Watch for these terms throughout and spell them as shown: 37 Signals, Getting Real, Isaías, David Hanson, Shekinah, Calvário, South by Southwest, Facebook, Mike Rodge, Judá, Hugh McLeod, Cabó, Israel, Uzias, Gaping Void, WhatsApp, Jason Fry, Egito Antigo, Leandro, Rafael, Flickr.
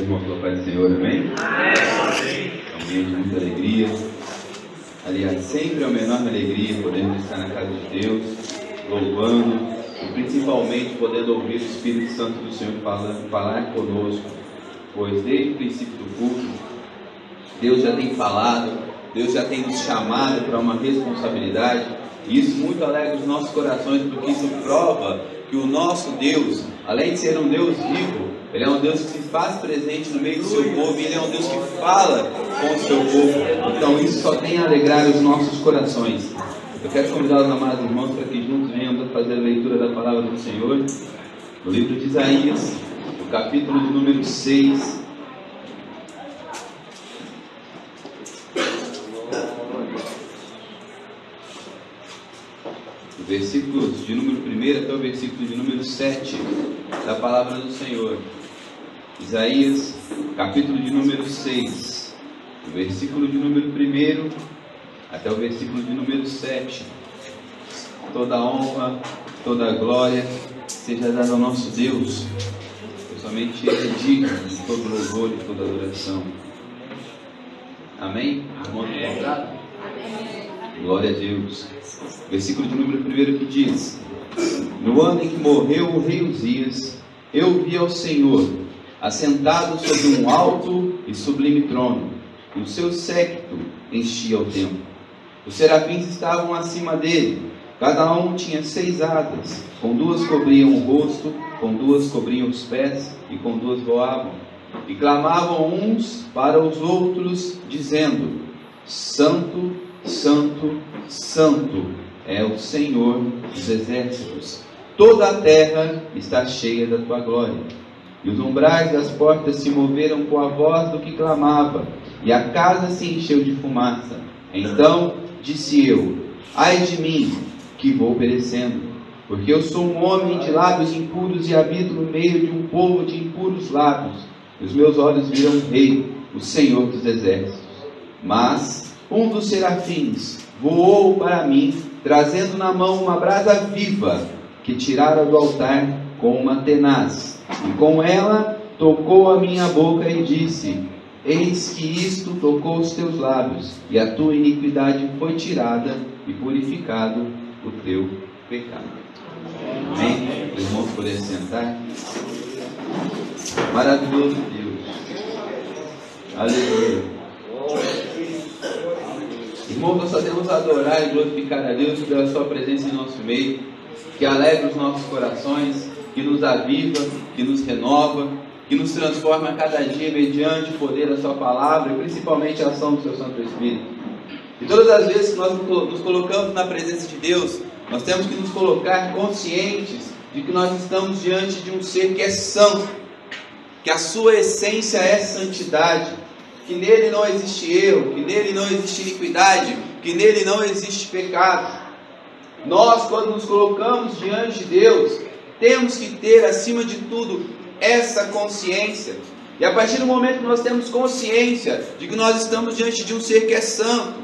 meus irmãos, pela paz do Senhor, amém? É um dia de muita alegria. Aliás, sempre é uma enorme alegria podermos estar na casa de Deus, louvando e principalmente podendo ouvir o Espírito Santo do Senhor falar conosco, pois desde o princípio do culto, Deus já tem falado, Deus já tem nos chamado para uma responsabilidade, e isso muito alegra os nossos corações, porque isso prova que o nosso Deus, além de ser um Deus vivo, Ele é um Deus que se faz presente no meio do seu povo, e Ele é um Deus que fala com o seu povo. Então isso só tem a alegrar os nossos corações. Eu quero convidar os amados irmãos para que juntos venhamos fazer a leitura da palavra do Senhor, no livro de Isaías, no capítulo de número 6. Versículos de número 1 até o versículo de número 7 da palavra do Senhor. Isaías, capítulo de número 6, o versículo de número 1 até o versículo de número 7. Toda a honra, toda a glória seja dada ao nosso Deus, pois somente Ele é digno de todo louvor e toda adoração. Amém? Amém. Glória a Deus. Versículo de número 1 que diz: No ano em que morreu o rei Uzias, eu vi ao Senhor assentado sobre um alto e sublime trono, e o seu séquito enchia o templo. Os serafins estavam acima dele, cada um tinha 6 asas, com 2 cobriam o rosto, com 2 cobriam os pés, e com 2 voavam. E clamavam uns para os outros, dizendo: Santo, Santo, Santo é o Senhor dos exércitos. Toda a terra está cheia da tua glória. E os umbrais das portas se moveram com a voz do que clamava, e a casa se encheu de fumaça. Então disse eu: Ai de mim, que vou perecendo, porque eu sou um homem de lábios impuros e habito no meio de um povo de impuros lábios. E os meus olhos viram o Rei, o Senhor dos exércitos. Mas um dos serafins voou para mim, trazendo na mão uma brasa viva, que tirara do altar com uma tenaz. E com ela tocou a minha boca e disse: Eis que isto tocou os teus lábios, e a tua iniquidade foi tirada, e purificado o teu pecado. Amém? Os irmãos podem sentar. Maravilhoso Deus. Aleluia. Irmãos, nós só temos a adorar e glorificar a Deus pela sua presença em nosso meio, que alegra os nossos corações, que nos aviva, que nos renova, que nos transforma a cada dia mediante o poder da sua palavra e principalmente a ação do seu Santo Espírito. E todas as vezes que nós nos colocamos na presença de Deus, nós temos que nos colocar conscientes de que nós estamos diante de um ser que é santo, que a sua essência é santidade, que nele não existe erro, que nele não existe iniquidade, que nele não existe pecado. Nós, quando nos colocamos diante de Deus, temos que ter, acima de tudo, essa consciência. E a partir do momento que nós temos consciência de que nós estamos diante de um ser que é santo,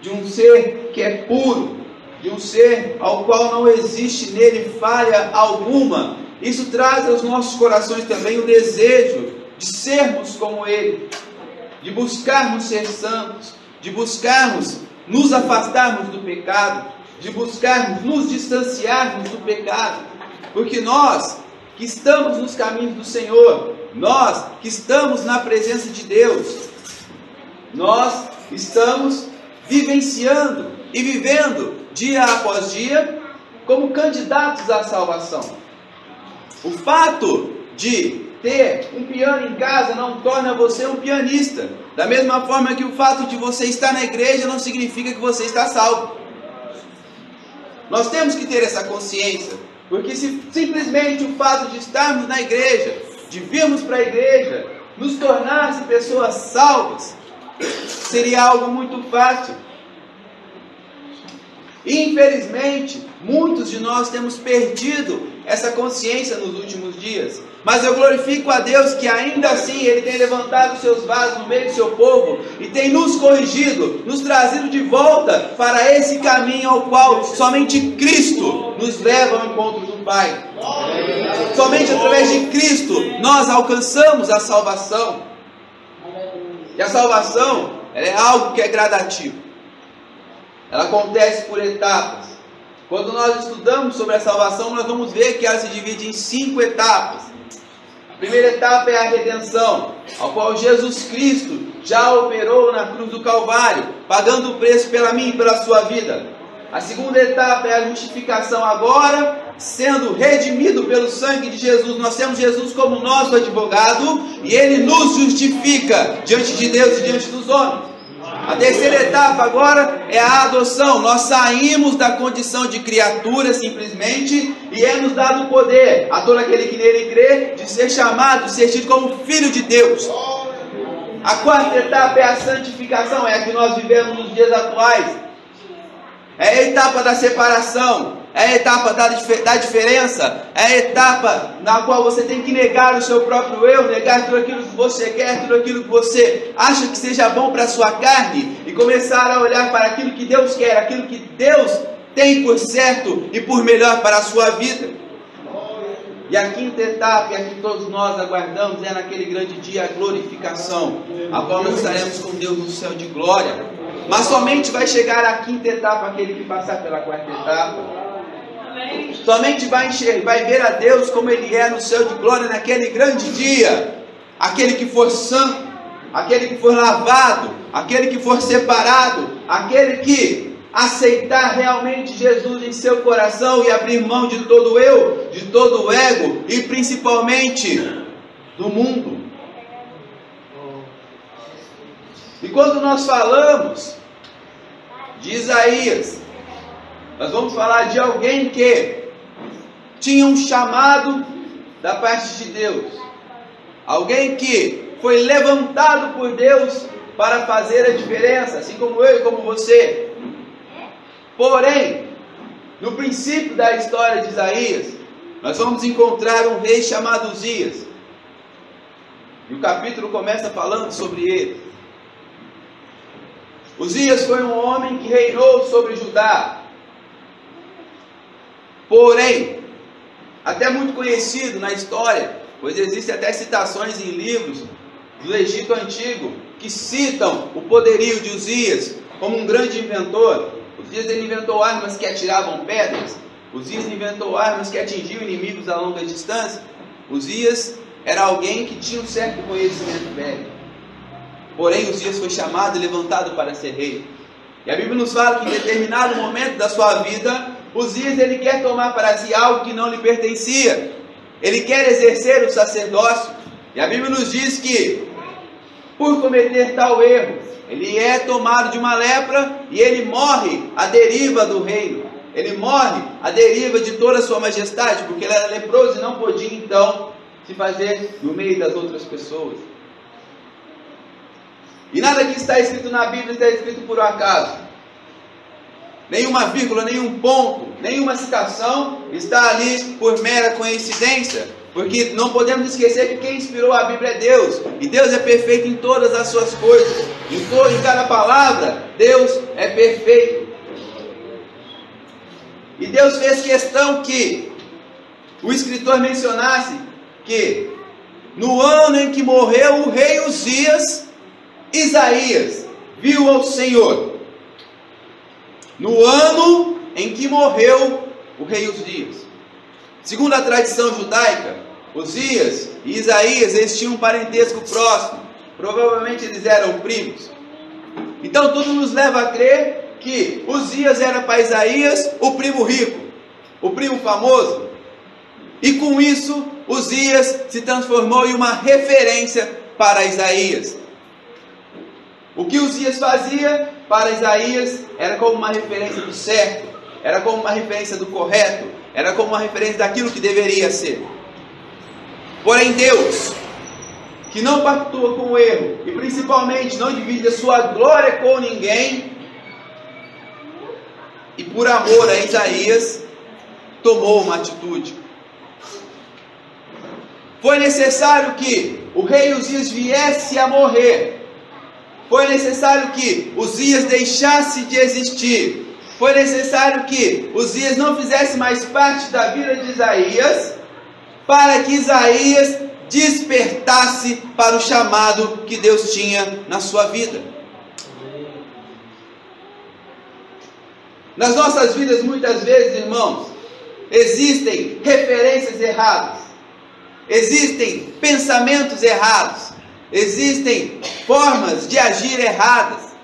de um ser que é puro, de um ser ao qual não existe nele falha alguma, isso traz aos nossos corações também o desejo de sermos como Ele, de buscarmos ser santos, de buscarmos nos afastarmos do pecado, de buscarmos nos distanciarmos do pecado, porque nós que estamos nos caminhos do Senhor, nós que estamos na presença de Deus, nós estamos vivenciando e vivendo dia após dia como candidatos à salvação. O fato de ter um piano em casa não torna você um pianista. Da mesma forma que o fato de você estar na igreja não significa que você está salvo. Nós temos que ter essa consciência, porque se simplesmente o fato de estarmos na igreja, de virmos para a igreja, nos tornasse pessoas salvas, seria algo muito fácil. Infelizmente, muitos de nós temos perdido essa consciência nos últimos dias. Mas eu glorifico a Deus que ainda assim Ele tem levantado seus vasos no meio do seu povo e tem nos corrigido, nos trazido de volta para esse caminho ao qual somente Cristo nos leva ao encontro do Pai. Somente através de Cristo nós alcançamos a salvação. E a salvação, ela é algo que é gradativo. Ela acontece por etapas. Quando nós estudamos sobre a salvação, nós vamos ver que ela se divide em 5 etapas. A primeira etapa é a redenção, ao qual Jesus Cristo já operou na cruz do Calvário, pagando o preço pela minha e pela sua vida. A segunda etapa é a justificação agora, sendo redimido pelo sangue de Jesus. Nós temos Jesus como nosso advogado e Ele nos justifica diante de Deus e diante dos homens. A terceira etapa agora é a adoção. Nós saímos da condição de criatura simplesmente e é nos dado o poder, a todo aquele que nele crê, de ser chamado, de ser tido como filho de Deus. A quarta etapa é a santificação, é a que nós vivemos nos dias atuais. É a etapa da separação, é a etapa da diferença, é a etapa na qual você tem que negar o seu próprio eu, negar tudo aquilo que você quer, tudo aquilo que você acha que seja bom para a sua carne e começar a olhar para aquilo que Deus quer, aquilo que Deus tem por certo e por melhor para a sua vida. E a quinta etapa, a que todos nós aguardamos, é naquele grande dia, a glorificação, a qual nós estaremos com Deus no céu de glória. Mas somente vai chegar à quinta etapa aquele que passar pela quarta etapa. Somente vai ver a Deus como Ele é no céu de glória naquele grande dia. Aquele que for santo, aquele que for lavado, aquele que for separado, aquele que aceitar realmente Jesus em seu coração e abrir mão de todo eu, de todo o ego e principalmente do mundo. E quando nós falamos de Isaías, nós vamos falar de alguém que tinha um chamado da parte de Deus. Alguém que foi levantado por Deus para fazer a diferença, assim como eu e como você. Porém, no princípio da história de Isaías, nós vamos encontrar um rei chamado Uzias. E o capítulo começa falando sobre ele. Uzias foi um homem que reinou sobre Judá. Porém, até muito conhecido na história, pois existem até citações em livros do Egito Antigo que citam o poderio de Uzias como um grande inventor. Uzias inventou armas que atiravam pedras. Uzias inventou armas que atingiam inimigos a longa distância. Uzias era alguém que tinha um certo conhecimento médico. Porém, Uzias foi chamado e levantado para ser rei. E a Bíblia nos fala que em determinado momento da sua vida, Uzias, ele quer tomar para si algo que não lhe pertencia. Ele quer exercer o sacerdócio. E a Bíblia nos diz que, por cometer tal erro, ele é tomado de uma lepra e ele morre à deriva do reino. Ele morre à deriva de toda a sua majestade, porque ele era leproso e não podia, então, se fazer no meio das outras pessoas. E nada que está escrito na Bíblia está escrito por um acaso. Nenhuma vírgula, nenhum ponto, nenhuma citação está ali por mera coincidência, porque não podemos esquecer que quem inspirou a Bíblia é Deus, e Deus é perfeito em todas as suas coisas, em cada palavra, Deus é perfeito. E Deus fez questão que o escritor mencionasse que no ano em que morreu o rei Uzias, Isaías viu ao Senhor. No ano em que morreu o rei Uzias. Segundo a tradição judaica, Uzias e Isaías, eles tinham um parentesco próximo. Provavelmente eles eram primos. Então tudo nos leva a crer que Uzias era para Isaías o primo rico, o primo famoso. E com isso, Uzias se transformou em uma referência para Isaías. O que Uzias fazia para Isaías era como uma referência do certo, era como uma referência do correto, era como uma referência daquilo que deveria ser. Porém Deus, que não pactua com o erro e principalmente não divide a sua glória com ninguém, e por amor a Isaías, tomou uma atitude. Foi necessário que o rei Uzias viesse a morrer. Foi necessário que Uzias deixasse de existir. Foi necessário que Uzias não fizesse mais parte da vida de Isaías para que Isaías despertasse para o chamado que Deus tinha na sua vida. Nas nossas vidas, muitas vezes, irmãos, existem referências erradas, existem pensamentos errados, existem formas de agir erradas,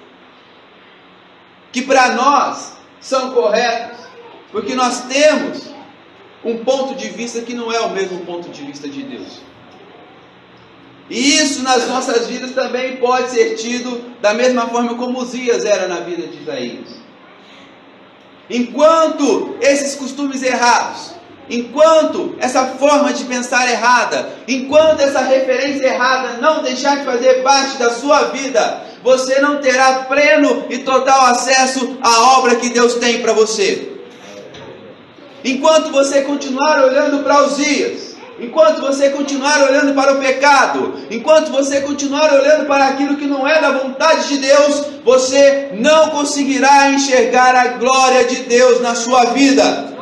que para nós são corretas, porque nós temos um ponto de vista que não é o mesmo ponto de vista de Deus. E isso nas nossas vidas também pode ser tido da mesma forma como Uzias era na vida de Isaías. Enquanto esses costumes errados, enquanto essa forma de pensar errada, enquanto essa referência errada não deixar de fazer parte da sua vida, você não terá pleno e total acesso à obra que Deus tem para você. Enquanto você continuar olhando para Uzias, enquanto você continuar olhando para o pecado, enquanto você continuar olhando para aquilo que não é da vontade de Deus, você não conseguirá enxergar a glória de Deus na sua vida.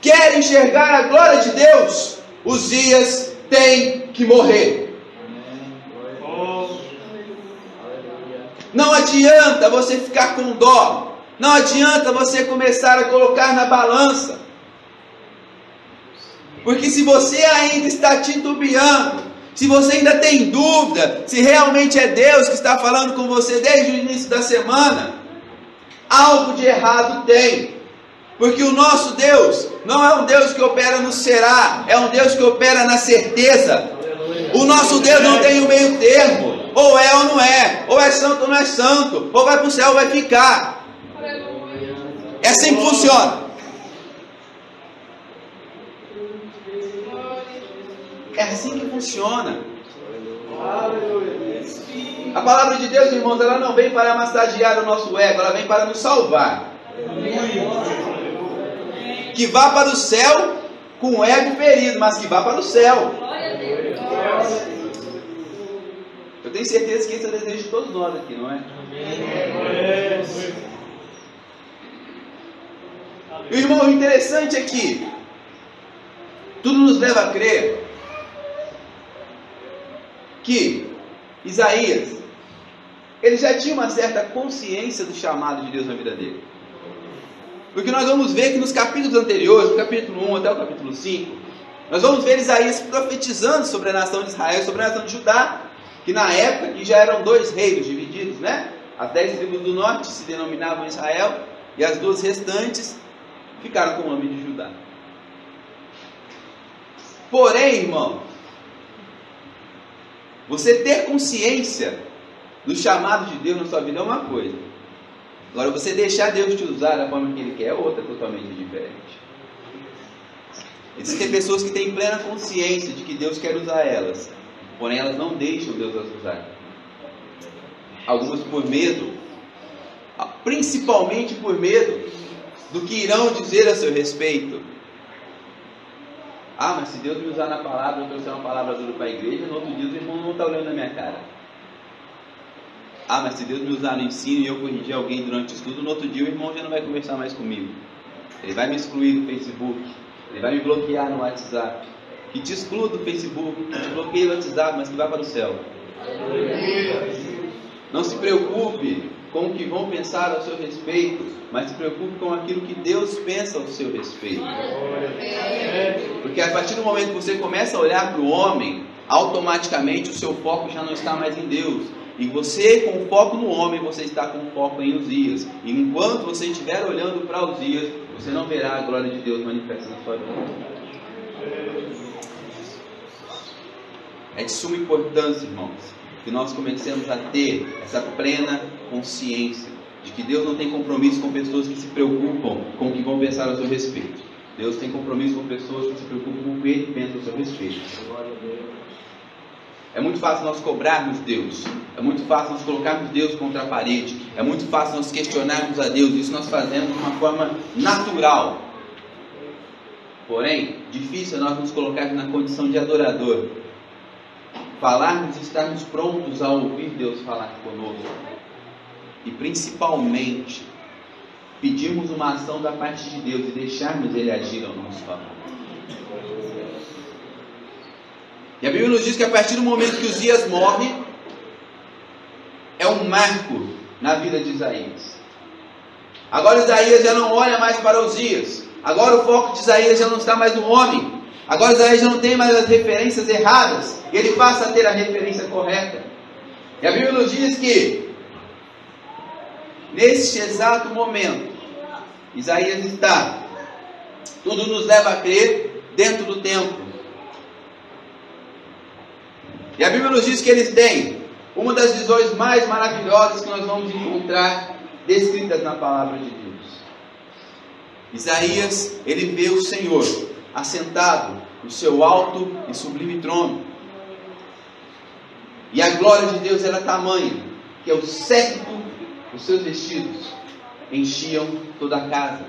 Quer enxergar a glória de Deus? Uzias tem que morrer. Não adianta você ficar com dó. Não adianta você começar a colocar na balança, porque se você ainda está titubeando, se você ainda tem dúvida, se realmente é Deus que está falando com você desde o início da semana, algo de errado tem, porque o nosso Deus não é um Deus que opera no será, é um Deus que opera na certeza. O nosso Deus não tem o meio termo, ou é ou não é, ou é santo ou não é santo, ou vai para o céu ou vai ficar. É assim que funciona. É assim que funciona. A palavra de Deus, irmãos, ela não vem para massagear o nosso ego, ela vem para nos salvar. Que vá para o céu com o ego ferido, mas que vá para o céu. Eu tenho certeza que esse é o desejo de todos nós aqui, não é? E, irmão, o interessante é que tudo nos leva a crer que Isaías, ele já tinha uma certa consciência do chamado de Deus na vida dele. Porque nós vamos ver que nos capítulos anteriores, do capítulo 1 até o capítulo 5, nós vamos ver Isaías profetizando sobre a nação de Israel, sobre a nação de Judá, que na época que já eram dois reinos divididos, né? As 10 tribos do norte se denominavam Israel, e as 2 restantes ficaram com o nome de Judá. Porém, irmão, você ter consciência do chamado de Deus na sua vida é uma coisa. Agora, você deixar Deus te usar da forma que Ele quer é outra, totalmente diferente. Existem pessoas que têm plena consciência de que Deus quer usar elas, porém elas não deixam Deus as usar. Algumas por medo, principalmente por medo do que irão dizer a seu respeito. Ah, mas se Deus me usar na palavra, eu trouxer uma palavra dura para a igreja, no outro dia os irmãos vão estar olhando na minha cara. Ah, mas se Deus me usar no ensino e eu corrigir alguém durante o estudo, no outro dia o irmão já não vai conversar mais comigo. Ele vai me excluir do Facebook, ele vai me bloquear no WhatsApp. Que te exclua do Facebook, que te bloqueia no WhatsApp, mas que vá para o céu. Não se preocupe com o que vão pensar ao seu respeito, mas se preocupe com aquilo que Deus pensa ao seu respeito. Porque a partir do momento que você começa a olhar para o homem, automaticamente o seu foco já não está mais em Deus. E você, com foco no homem, você está com foco em Uzias. E enquanto você estiver olhando para Uzias, você não verá a glória de Deus manifesta na sua vida. É de suma importância, irmãos, que nós comecemos a ter essa plena consciência de que Deus não tem compromisso com pessoas que se preocupam com o que vão pensar a seu respeito. Deus tem compromisso com pessoas que se preocupam com o que Ele pensa a seu respeito. É muito fácil nós cobrarmos Deus, é muito fácil nós colocarmos Deus contra a parede, é muito fácil nós questionarmos a Deus. Isso nós fazemos de uma forma natural. Porém, difícil é nós nos colocarmos na condição de adorador, falarmos e estarmos prontos a ouvir Deus falar conosco. E principalmente, pedirmos uma ação da parte de Deus e deixarmos Ele agir ao nosso favor. E a Bíblia nos diz que a partir do momento que Uzias morre, é um marco na vida de Isaías. Agora Isaías já não olha mais para Uzias. Agora o foco de Isaías já não está mais no homem. Agora Isaías já não tem mais as referências erradas. Ele passa a ter a referência correta. E a Bíblia nos diz que neste exato momento Isaías está. Tudo nos leva a crer dentro do tempo. E a Bíblia nos diz que eles têm uma das visões mais maravilhosas que nós vamos encontrar descritas na palavra de Deus. Isaías, ele vê o Senhor assentado no seu alto e sublime trono. E a glória de Deus era tamanha, que ao cépico dos seus vestidos enchiam toda a casa.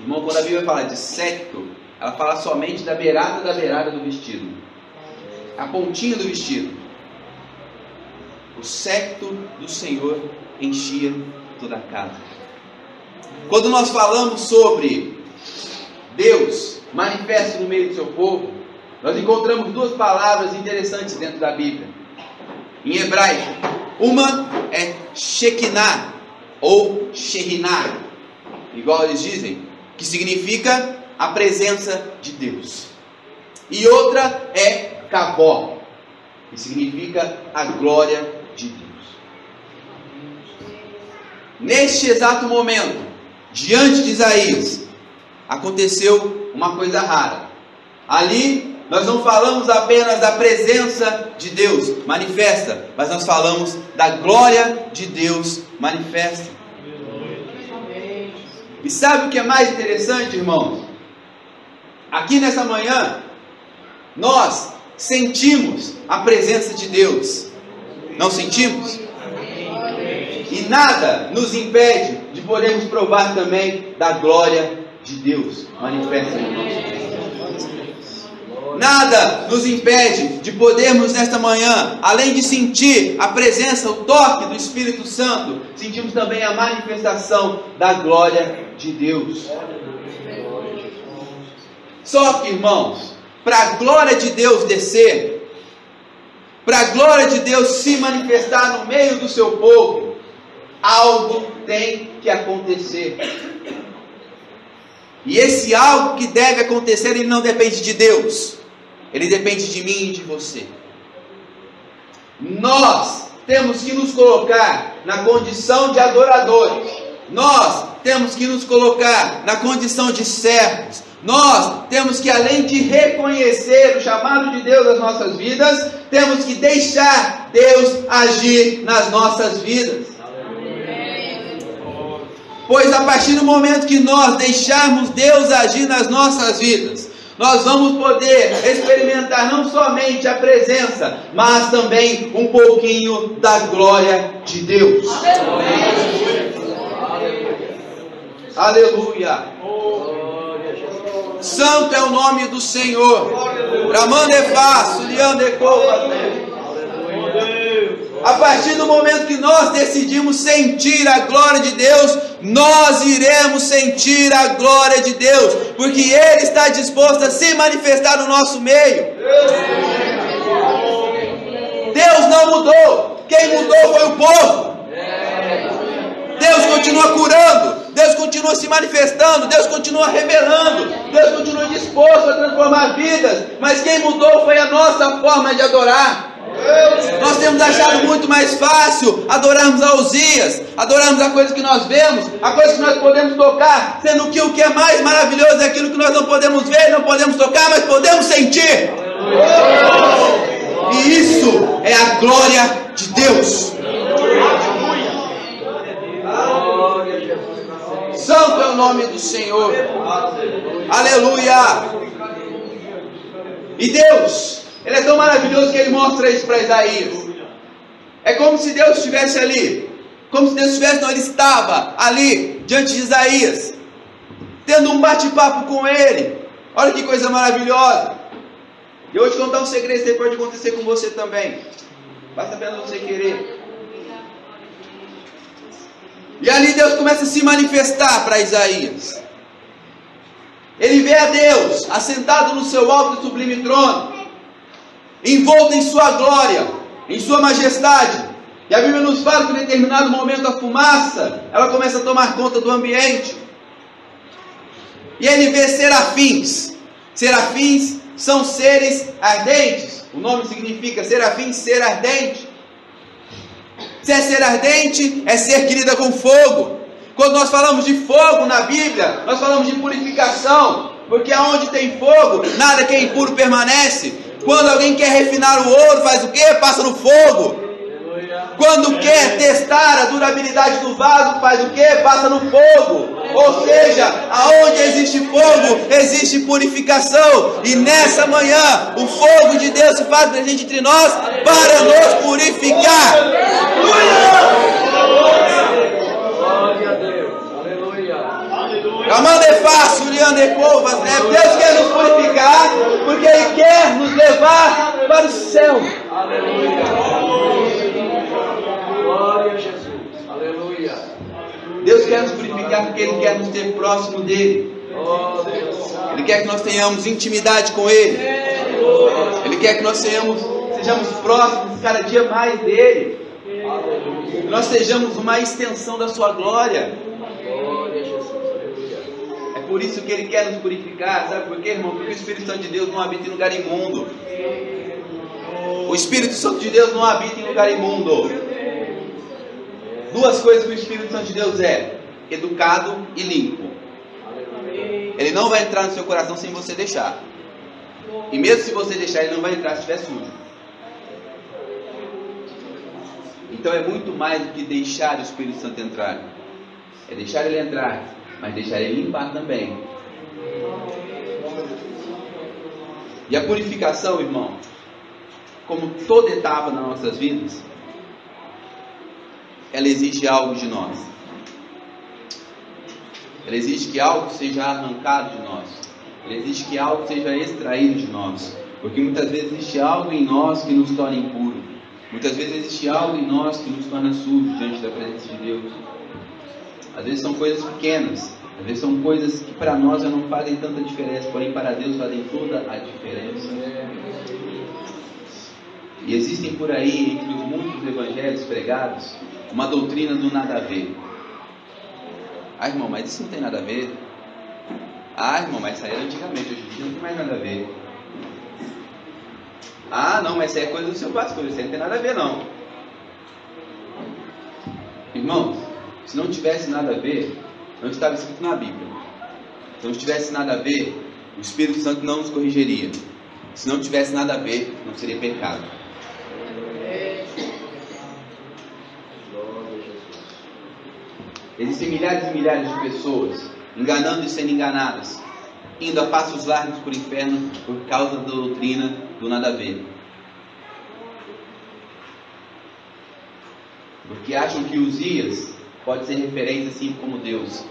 Irmão, quando a Bíblia fala de cépico, ela fala somente da beirada do vestido. A pontinha do vestido. O séquito do Senhor enchia toda a casa. Quando nós falamos sobre Deus manifesto no meio do seu povo, nós encontramos duas palavras interessantes dentro da Bíblia, em hebraico. Uma é Shekinah, ou Shekinah, igual eles dizem, que significa a presença de Deus. E outra é Cabó, que significa a glória de Deus. Neste exato momento, diante de Isaías, aconteceu uma coisa rara. Ali, nós não falamos apenas da presença de Deus manifesta, mas nós falamos da glória de Deus manifesta. E sabe o que é mais interessante, irmãos? Aqui nessa manhã, nós sentimos a presença de Deus. Não sentimos? E nada nos impede de podermos provar também da glória de Deus manifesta em nós. Nada nos impede de podermos nesta manhã, além de sentir a presença, o toque do Espírito Santo, sentimos também a manifestação da glória de Deus. Só que, irmãos, para a glória de Deus descer, para a glória de Deus se manifestar no meio do seu povo, algo tem que acontecer. E esse algo que deve acontecer, ele não depende de Deus. Ele depende de mim e de você. Nós temos que nos colocar na condição de adoradores. Nós temos que nos colocar na condição de servos. Nós temos que, além de reconhecer o chamado de Deus às nossas vidas, temos que deixar Deus agir nas nossas vidas. Amém. Pois a partir do momento que nós deixarmos Deus agir nas nossas vidas, nós vamos poder experimentar não somente a presença, mas também um pouquinho da glória de Deus. Amém. Aleluia! Santo é o nome do Senhor. A partir do momento que nós decidimos sentir a glória de Deus, nós iremos sentir a glória de Deus, porque Ele está disposto a se manifestar no nosso meio. Deus não mudou. Quem mudou foi o povo. Deus continua curando. Deus continua se manifestando, Deus continua revelando, Deus continua disposto a transformar vidas, mas quem mudou foi a nossa forma de adorar. Nós temos achado muito mais fácil adorarmos a Uzias, adorarmos a coisa que nós vemos, a coisa que nós podemos tocar, sendo que o que é mais maravilhoso é aquilo que nós não podemos ver, não podemos tocar, mas podemos sentir. E isso é a glória de Deus. Santo é o nome do Senhor. Aleluia. E Deus, Ele é tão maravilhoso que Ele mostra isso para Isaías. É como se Deus estivesse ali. Como se Deus estivesse, não, Ele estava ali, diante de Isaías, tendo um bate-papo com Ele. Olha que coisa maravilhosa. Eu vou te contar um segredo que pode acontecer com você também. Basta apenas você querer. E ali Deus começa a se manifestar para Isaías. Ele vê a Deus assentado no seu alto e sublime trono, envolto em sua glória, em sua majestade. E a Bíblia nos fala que em determinado momento a fumaça, ela começa a tomar conta do ambiente. E ele vê serafins. Serafins são seres ardentes. O nome significa serafim, ser ardente. Ser ardente é ser que lida com fogo. Quando nós falamos de fogo na Bíblia, nós falamos de purificação, porque aonde tem fogo, nada que é impuro permanece. Quando alguém quer refinar o ouro, faz o quê? Passa no fogo. Quando quer testar a durabilidade do vaso, faz o quê? Passa no fogo. Ou seja, aonde existe fogo, existe purificação. E nessa manhã, o fogo de Deus se faz presente entre nós para nos purificar. Glória a Deus. Aleluia. Amanda é fácil, Leandro é povo. Deus quer nos purificar porque Ele quer nos levar para o céu. Aleluia. Glória a Jesus, aleluia. Deus quer nos purificar porque Ele quer nos ter próximo dEle. Ele quer que nós tenhamos intimidade com Ele. Ele quer que nós sejamos próximos cada dia mais dEle. Que nós sejamos uma extensão da sua glória. É por isso que Ele quer nos purificar. Sabe por quê, irmão? Porque o Espírito Santo de Deus não habita em lugar imundo. O Espírito Santo de Deus não habita em lugar imundo. Duas coisas que o Espírito Santo de Deus é: educado e limpo. Ele não vai entrar no seu coração sem você deixar. E mesmo se você deixar, ele não vai entrar se estiver sujo. Então é muito mais do que deixar o Espírito Santo entrar. É deixar ele entrar, mas deixar ele limpar também. E a purificação, irmão, como toda etapa nas nossas vidas, ela exige algo de nós. Ela exige que algo seja arrancado de nós. Ela exige que algo seja extraído de nós. Porque muitas vezes existe algo em nós que nos torna impuro. Muitas vezes existe algo em nós que nos torna sujos diante da presença de Deus. Às vezes são coisas pequenas. Às vezes são coisas que para nós já não fazem tanta diferença. Porém para Deus fazem toda a diferença. E existem por aí, entre os muitos evangelhos pregados, uma doutrina do nada a ver. Ah, irmão, mas isso não tem nada a ver. Ah, irmão, mas isso aí era antigamente, hoje em dia não tem mais nada a ver. Ah, não, mas isso aí é coisa do seu pastor, isso aí não tem nada a ver, não. Irmãos, se não tivesse nada a ver, não estava escrito na Bíblia. Se não tivesse nada a ver, o Espírito Santo não nos corrigiria. Se não tivesse nada a ver, não seria pecado. Existem milhares e milhares de pessoas enganando e sendo enganadas, indo a passos largos para o inferno por causa da doutrina do nada a ver. Porque acham que Uzias pode ser referência assim como Deus.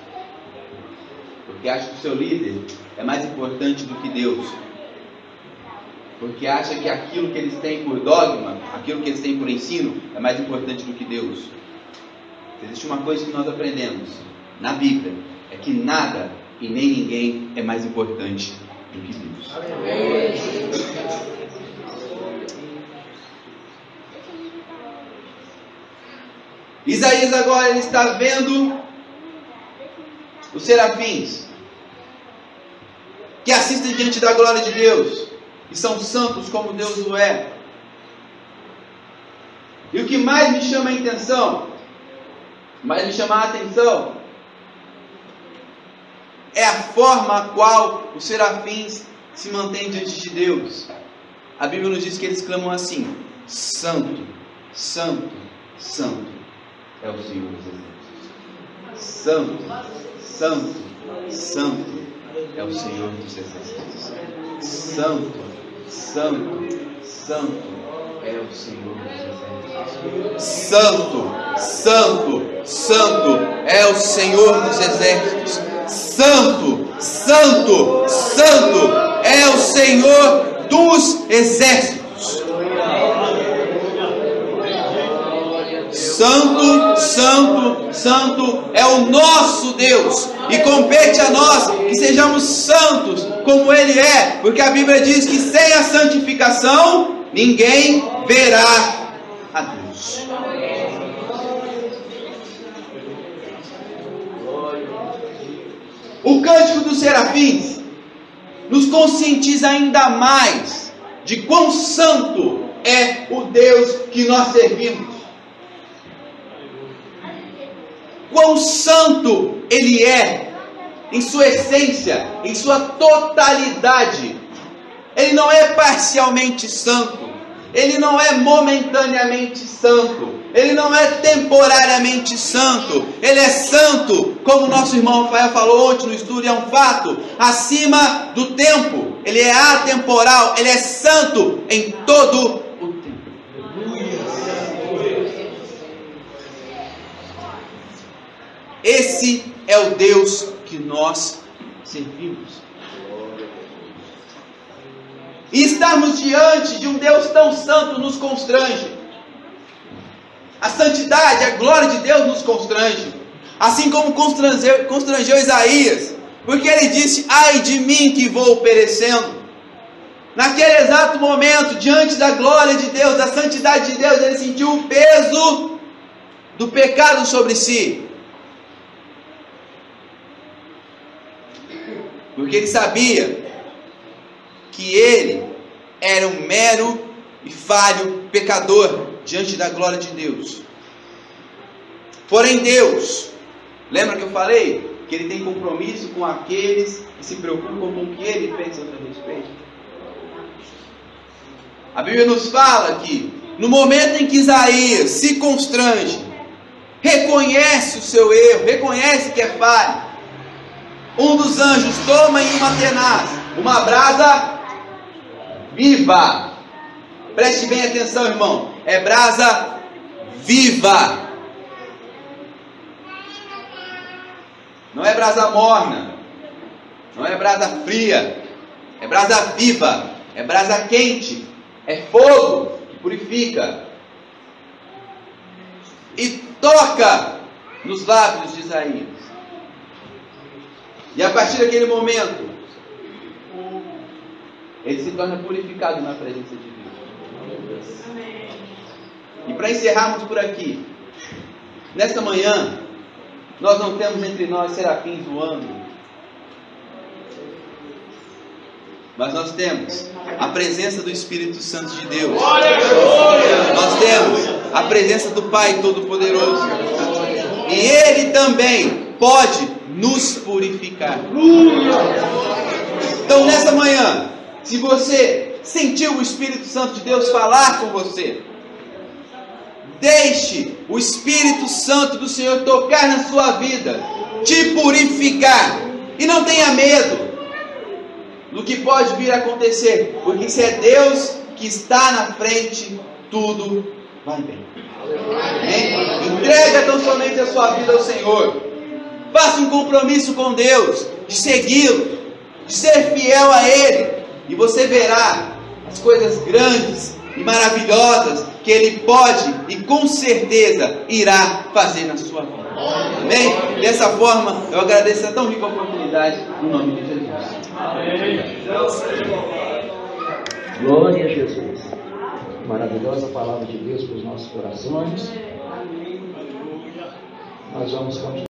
Porque acham que o seu líder é mais importante do que Deus. Porque acha que aquilo que eles têm por dogma, aquilo que eles têm por ensino, é mais importante do que Deus. Existe uma coisa que nós aprendemos na Bíblia, é que nada e nem ninguém é mais importante do que Deus. Isaías agora ele está vendo os serafins que assistem diante da glória de Deus. E são santos como Deus o é. E o que mais me chama a atenção, é a forma a qual os serafins se mantêm diante de Deus. A Bíblia nos diz que eles clamam assim: Santo, Santo, Santo é o Senhor dos Exércitos. Santo, Santo, Santo é o Senhor dos Exércitos. Santo, Santo, Santo é o Senhor dos Exércitos. Santo, Santo, Santo é o Senhor dos Exércitos. Santo, Santo, Santo é o Senhor dos Exércitos. Santo, santo, santo é o nosso Deus, e compete a nós que sejamos santos como Ele é, porque a Bíblia diz que sem a santificação ninguém verá a Deus. O cântico dos serafins nos conscientiza ainda mais de quão santo é o Deus que nós servimos. Quão santo Ele é, em sua essência, em sua totalidade. Ele não é parcialmente santo, Ele não é momentaneamente santo, Ele não é temporariamente santo, Ele é santo, como nosso irmão Rafael falou ontem no estudo, é um fato, acima do tempo, Ele é atemporal, Ele é santo em todo o tempo. Esse é o Deus que nós servimos. E estarmos diante de um Deus tão santo nos constrange. A santidade, a glória de Deus nos constrange, assim como constrangeu Isaías, porque ele disse: ai de mim que vou perecendo. Naquele exato momento, diante da glória de Deus, da santidade de Deus, ele sentiu o peso do pecado sobre si, porque ele sabia que ele era um mero e falho pecador diante da glória de Deus. Porém Deus, lembra que eu falei que Ele tem compromisso com aqueles que se preocupam com o que Ele pensa a seu respeito? A Bíblia nos fala que no momento em que Isaías se constrange, reconhece o seu erro, reconhece que é falho, um dos anjos toma em uma tenaz, uma brasa viva. Preste bem atenção, irmão. É brasa viva, não é brasa morna, não é brasa fria, é brasa viva, é brasa quente, é fogo que purifica, e toca nos lábios de Isaías, e a partir daquele momento, ele se torna purificado na presença de Deus. E para encerrarmos por aqui, nesta manhã, nós não temos entre nós serafins voando, mas nós temos a presença do Espírito Santo de Deus, nós temos a presença do Pai Todo-Poderoso, e Ele também pode nos purificar. Então nessa manhã, se você sentiu o Espírito Santo de Deus falar com você, deixe o Espírito Santo do Senhor tocar na sua vida, te purificar, e não tenha medo do que pode vir a acontecer, porque se é Deus que está na frente, tudo vai bem. Amém? Entrega tão somente a sua vida ao Senhor, faça um compromisso com Deus, de segui-lo, de ser fiel a Ele, e você verá as coisas grandes e maravilhosas que Ele pode e com certeza irá fazer na sua vida. Amém? Dessa forma, eu agradeço a tão rica oportunidade no nome de Jesus. Amém. Glória a Jesus. Maravilhosa palavra de Deus para os nossos corações. Nós vamos continuar.